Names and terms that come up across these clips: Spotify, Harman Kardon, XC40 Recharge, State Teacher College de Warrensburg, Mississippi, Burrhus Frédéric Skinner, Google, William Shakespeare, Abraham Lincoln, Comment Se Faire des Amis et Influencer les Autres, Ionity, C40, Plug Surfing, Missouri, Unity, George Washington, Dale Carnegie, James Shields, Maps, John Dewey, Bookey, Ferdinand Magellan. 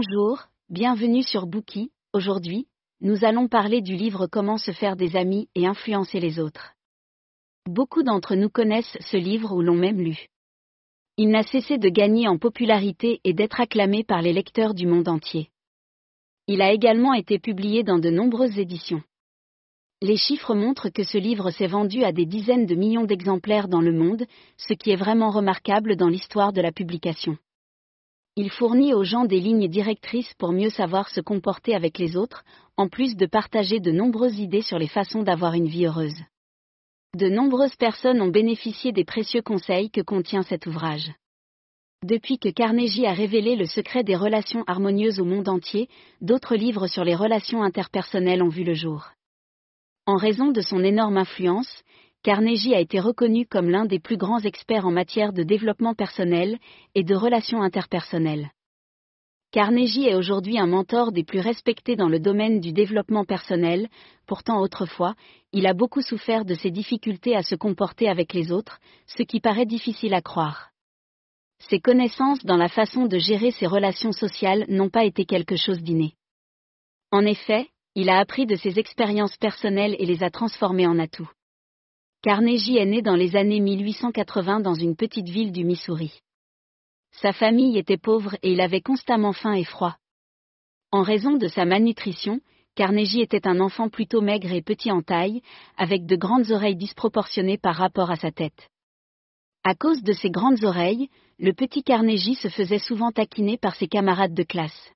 Bonjour, bienvenue sur Bookey. Aujourd'hui, nous allons parler du livre Comment se faire des amis et influencer les autres. Beaucoup d'entre nous connaissent ce livre ou l'ont même lu. Il n'a cessé de gagner en popularité et d'être acclamé par les lecteurs du monde entier. Il a également été publié dans de nombreuses éditions. Les chiffres montrent que ce livre s'est vendu à des dizaines de millions d'exemplaires dans le monde, ce qui est vraiment remarquable dans l'histoire de la publication. Il fournit aux gens des lignes directrices pour mieux savoir se comporter avec les autres, en plus de partager de nombreuses idées sur les façons d'avoir une vie heureuse. De nombreuses personnes ont bénéficié des précieux conseils que contient cet ouvrage. Depuis que Carnegie a révélé le secret des relations harmonieuses au monde entier, d'autres livres sur les relations interpersonnelles ont vu le jour. En raison de son énorme influence, Carnegie a été reconnu comme l'un des plus grands experts en matière de développement personnel et de relations interpersonnelles. Carnegie est aujourd'hui un mentor des plus respectés dans le domaine du développement personnel, pourtant autrefois, il a beaucoup souffert de ses difficultés à se comporter avec les autres, ce qui paraît difficile à croire. Ses connaissances dans la façon de gérer ses relations sociales n'ont pas été quelque chose d'inné. En effet, il a appris de ses expériences personnelles et les a transformées en atouts. Carnegie est né dans les années 1880 dans une petite ville du Missouri. Sa famille était pauvre et il avait constamment faim et froid. En raison de sa malnutrition, Carnegie était un enfant plutôt maigre et petit en taille, avec de grandes oreilles disproportionnées par rapport à sa tête. À cause de ses grandes oreilles, le petit Carnegie se faisait souvent taquiner par ses camarades de classe.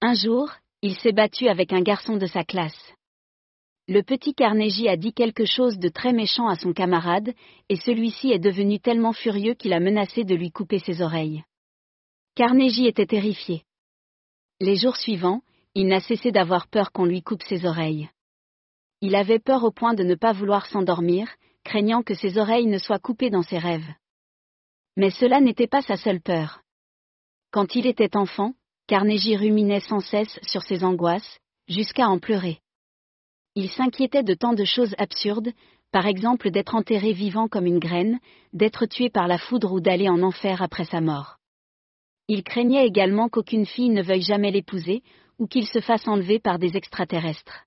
Un jour, il s'est battu avec un garçon de sa classe. Le petit Carnegie a dit quelque chose de très méchant à son camarade, et celui-ci est devenu tellement furieux qu'il a menacé de lui couper ses oreilles. Carnegie était terrifié. Les jours suivants, il n'a cessé d'avoir peur qu'on lui coupe ses oreilles. Il avait peur au point de ne pas vouloir s'endormir, craignant que ses oreilles ne soient coupées dans ses rêves. Mais cela n'était pas sa seule peur. Quand il était enfant, Carnegie ruminait sans cesse sur ses angoisses, jusqu'à en pleurer. Il s'inquiétait de tant de choses absurdes, par exemple d'être enterré vivant comme une graine, d'être tué par la foudre ou d'aller en enfer après sa mort. Il craignait également qu'aucune fille ne veuille jamais l'épouser, ou qu'il se fasse enlever par des extraterrestres.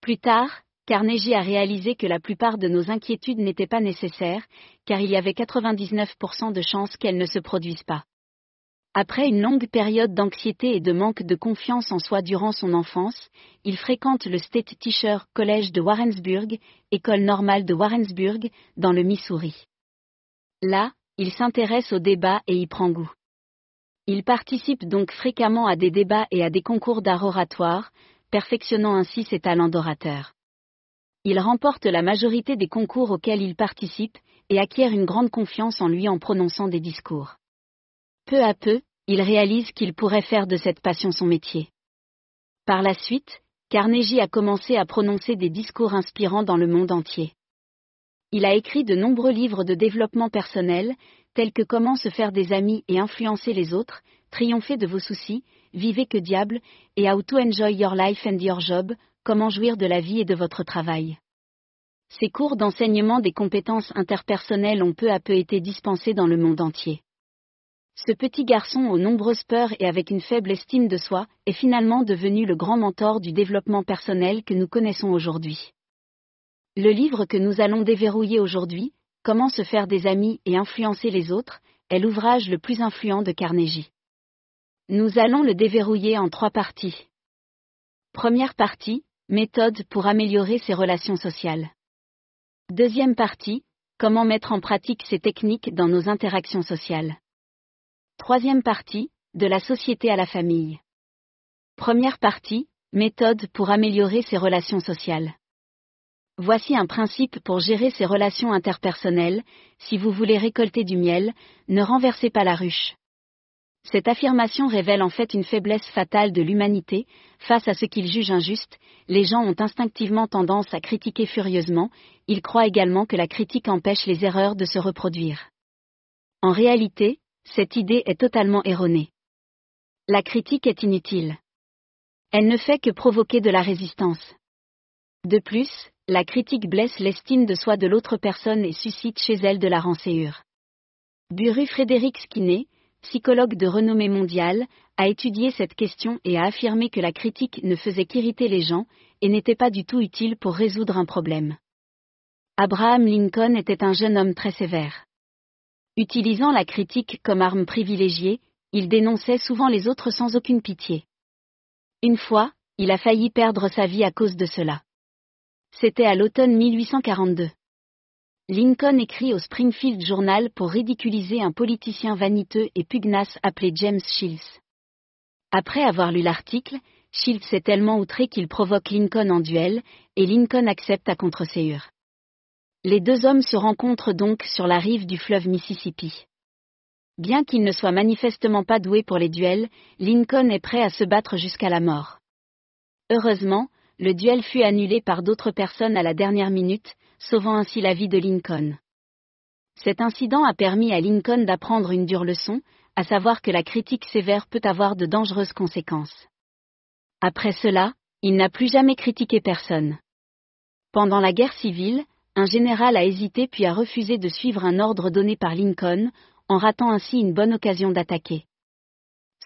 Plus tard, Carnegie a réalisé que la plupart de nos inquiétudes n'étaient pas nécessaires, car il y avait 99% de chances qu'elles ne se produisent pas. Après une longue période d'anxiété et de manque de confiance en soi durant son enfance, il fréquente le State Teacher College de Warrensburg, école normale de Warrensburg, dans le Missouri. Là, il s'intéresse aux débats et y prend goût. Il participe donc fréquemment à des débats et à des concours d'art oratoire, perfectionnant ainsi ses talents d'orateur. Il remporte la majorité des concours auxquels il participe et acquiert une grande confiance en lui en prononçant des discours. Peu à peu, il réalise qu'il pourrait faire de cette passion son métier. Par la suite, Carnegie a commencé à prononcer des discours inspirants dans le monde entier. Il a écrit de nombreux livres de développement personnel, tels que Comment se faire des amis et influencer les autres, Triompher de vos soucis, Vivez que diable, et How to enjoy your life and your job, Comment jouir de la vie et de votre travail. Ces cours d'enseignement des compétences interpersonnelles ont peu à peu été dispensés dans le monde entier. Ce petit garçon aux nombreuses peurs et avec une faible estime de soi est finalement devenu le grand mentor du développement personnel que nous connaissons aujourd'hui. Le livre que nous allons déverrouiller aujourd'hui, Comment se faire des amis et influencer les autres, est l'ouvrage le plus influent de Carnegie. Nous allons le déverrouiller en 3 parties. Première partie, méthode pour améliorer ses relations sociales. Deuxième partie, comment mettre en pratique ces techniques dans nos interactions sociales. Troisième partie, de la société à la famille. Première partie, méthode pour améliorer ses relations sociales. Voici un principe pour gérer ses relations interpersonnelles, si vous voulez récolter du miel, ne renversez pas la ruche. Cette affirmation révèle en fait une faiblesse fatale de l'humanité, face à ce qu'ils jugent injuste, les gens ont instinctivement tendance à critiquer furieusement, ils croient également que la critique empêche les erreurs de se reproduire. En réalité, cette idée est totalement erronée. La critique est inutile. Elle ne fait que provoquer de la résistance. De plus, la critique blesse l'estime de soi de l'autre personne et suscite chez elle de la rancœur. Burrhus Frédéric Skinner, psychologue de renommée mondiale, a étudié cette question et a affirmé que la critique ne faisait qu'irriter les gens et n'était pas du tout utile pour résoudre un problème. Abraham Lincoln était un jeune homme très sévère. Utilisant la critique comme arme privilégiée, il dénonçait souvent les autres sans aucune pitié. Une fois, il a failli perdre sa vie à cause de cela. C'était à l'automne 1842. Lincoln écrit au Springfield Journal pour ridiculiser un politicien vaniteux et pugnace appelé James Shields. Après avoir lu l'article, Shields est tellement outré qu'il provoque Lincoln en duel, et Lincoln accepte à contre-cœur. Les deux hommes se rencontrent donc sur la rive du fleuve Mississippi. Bien qu'il ne soit manifestement pas doué pour les duels, Lincoln est prêt à se battre jusqu'à la mort. Heureusement, le duel fut annulé par d'autres personnes à la dernière minute, sauvant ainsi la vie de Lincoln. Cet incident a permis à Lincoln d'apprendre une dure leçon, à savoir que la critique sévère peut avoir de dangereuses conséquences. Après cela, il n'a plus jamais critiqué personne. Pendant la guerre civile, un général a hésité puis a refusé de suivre un ordre donné par Lincoln, en ratant ainsi une bonne occasion d'attaquer.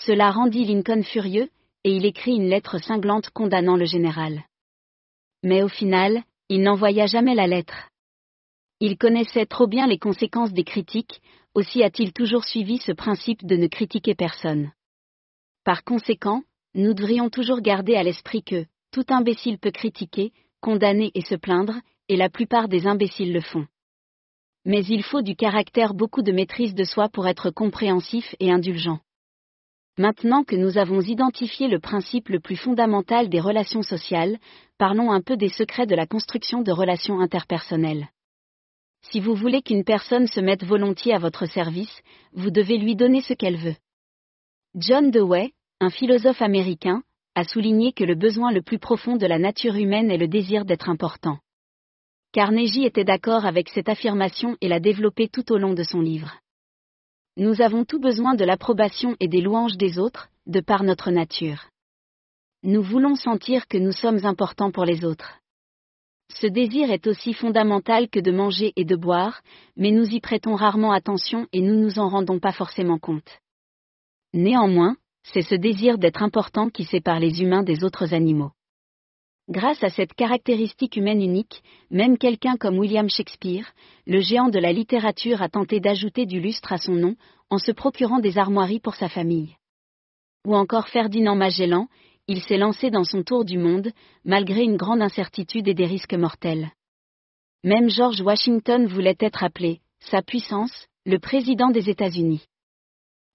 Cela rendit Lincoln furieux, et il écrit une lettre cinglante condamnant le général. Mais au final, il n'envoya jamais la lettre. Il connaissait trop bien les conséquences des critiques, aussi a-t-il toujours suivi ce principe de ne critiquer personne. Par conséquent, nous devrions toujours garder à l'esprit que, tout imbécile peut critiquer, condamner et se plaindre, et la plupart des imbéciles le font. Mais il faut du caractère, beaucoup de maîtrise de soi pour être compréhensif et indulgent. Maintenant que nous avons identifié le principe le plus fondamental des relations sociales, parlons un peu des secrets de la construction de relations interpersonnelles. Si vous voulez qu'une personne se mette volontiers à votre service, vous devez lui donner ce qu'elle veut. John Dewey, un philosophe américain, a souligné que le besoin le plus profond de la nature humaine est le désir d'être important. Carnegie était d'accord avec cette affirmation et l'a développée tout au long de son livre. Nous avons tout besoin de l'approbation et des louanges des autres, de par notre nature. Nous voulons sentir que nous sommes importants pour les autres. Ce désir est aussi fondamental que de manger et de boire, mais nous y prêtons rarement attention et nous ne nous en rendons pas forcément compte. Néanmoins, c'est ce désir d'être important qui sépare les humains des autres animaux. Grâce à cette caractéristique humaine unique, même quelqu'un comme William Shakespeare, le géant de la littérature, a tenté d'ajouter du lustre à son nom, en se procurant des armoiries pour sa famille. Ou encore Ferdinand Magellan, il s'est lancé dans son tour du monde, malgré une grande incertitude et des risques mortels. Même George Washington voulait être appelé, sa puissance, le président des États-Unis.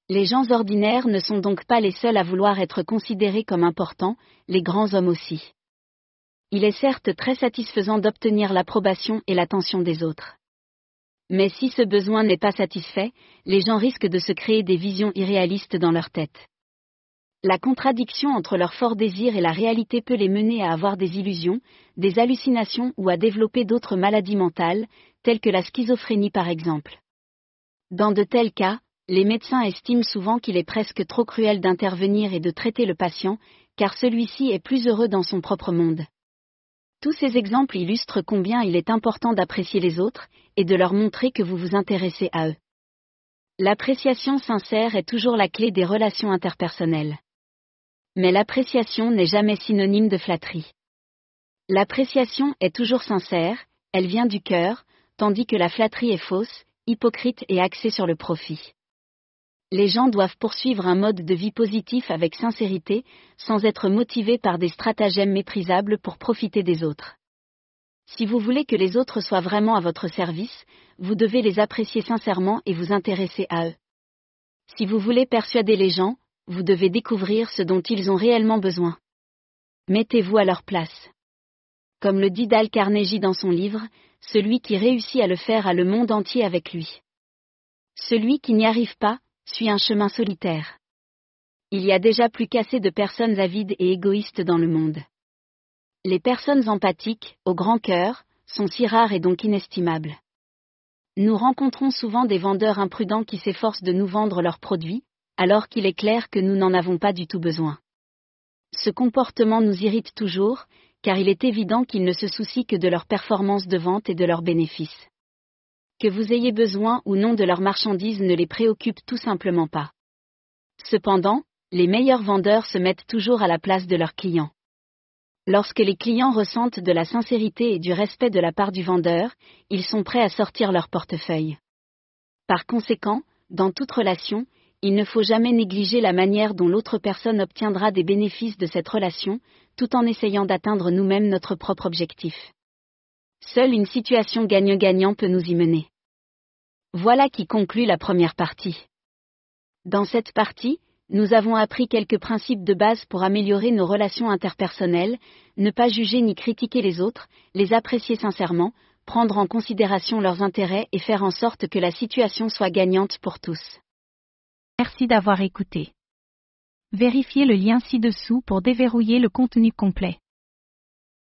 Les gens ordinaires ne sont donc pas les seuls à vouloir être considérés comme importants, les grands hommes aussi. Il est certes très satisfaisant d'obtenir l'approbation et l'attention des autres. Mais si ce besoin n'est pas satisfait, les gens risquent de se créer des visions irréalistes dans leur tête. La contradiction entre leur fort désir et la réalité peut les mener à avoir des illusions, des hallucinations ou à développer d'autres maladies mentales, telles que la schizophrénie par exemple. Dans de tels cas, les médecins estiment souvent qu'il est presque trop cruel d'intervenir et de traiter le patient, car celui-ci est plus heureux dans son propre monde. Tous ces exemples illustrent combien il est important d'apprécier les autres et de leur montrer que vous vous intéressez à eux. L'appréciation sincère est toujours la clé des relations interpersonnelles. Mais l'appréciation n'est jamais synonyme de flatterie. L'appréciation est toujours sincère, elle vient du cœur, tandis que la flatterie est fausse, hypocrite et axée sur le profit. Les gens doivent poursuivre un mode de vie positif avec sincérité, sans être motivés par des stratagèmes méprisables pour profiter des autres. Si vous voulez que les autres soient vraiment à votre service, vous devez les apprécier sincèrement et vous intéresser à eux. Si vous voulez persuader les gens, vous devez découvrir ce dont ils ont réellement besoin. Mettez-vous à leur place. Comme le dit Dale Carnegie dans son livre, celui qui réussit à le faire a le monde entier avec lui. Celui qui n'y arrive pas, suit un chemin solitaire. Il y a déjà plus qu'assez de personnes avides et égoïstes dans le monde. Les personnes empathiques, au grand cœur, sont si rares et donc inestimables. Nous rencontrons souvent des vendeurs imprudents qui s'efforcent de nous vendre leurs produits, alors qu'il est clair que nous n'en avons pas du tout besoin. Ce comportement nous irrite toujours, car il est évident qu'ils ne se soucient que de leur performance de vente et de leurs bénéfices. Que vous ayez besoin ou non de leurs marchandises ne les préoccupe tout simplement pas. Cependant, les meilleurs vendeurs se mettent toujours à la place de leurs clients. Lorsque les clients ressentent de la sincérité et du respect de la part du vendeur, ils sont prêts à sortir leur portefeuille. Par conséquent, dans toute relation, il ne faut jamais négliger la manière dont l'autre personne obtiendra des bénéfices de cette relation, tout en essayant d'atteindre nous-mêmes notre propre objectif. Seule une situation gagnant-gagnant peut nous y mener. Voilà qui conclut la première partie. Dans cette partie, nous avons appris quelques principes de base pour améliorer nos relations interpersonnelles, ne pas juger ni critiquer les autres, les apprécier sincèrement, prendre en considération leurs intérêts et faire en sorte que la situation soit gagnante pour tous. Merci d'avoir écouté. Vérifiez le lien ci-dessous pour déverrouiller le contenu complet.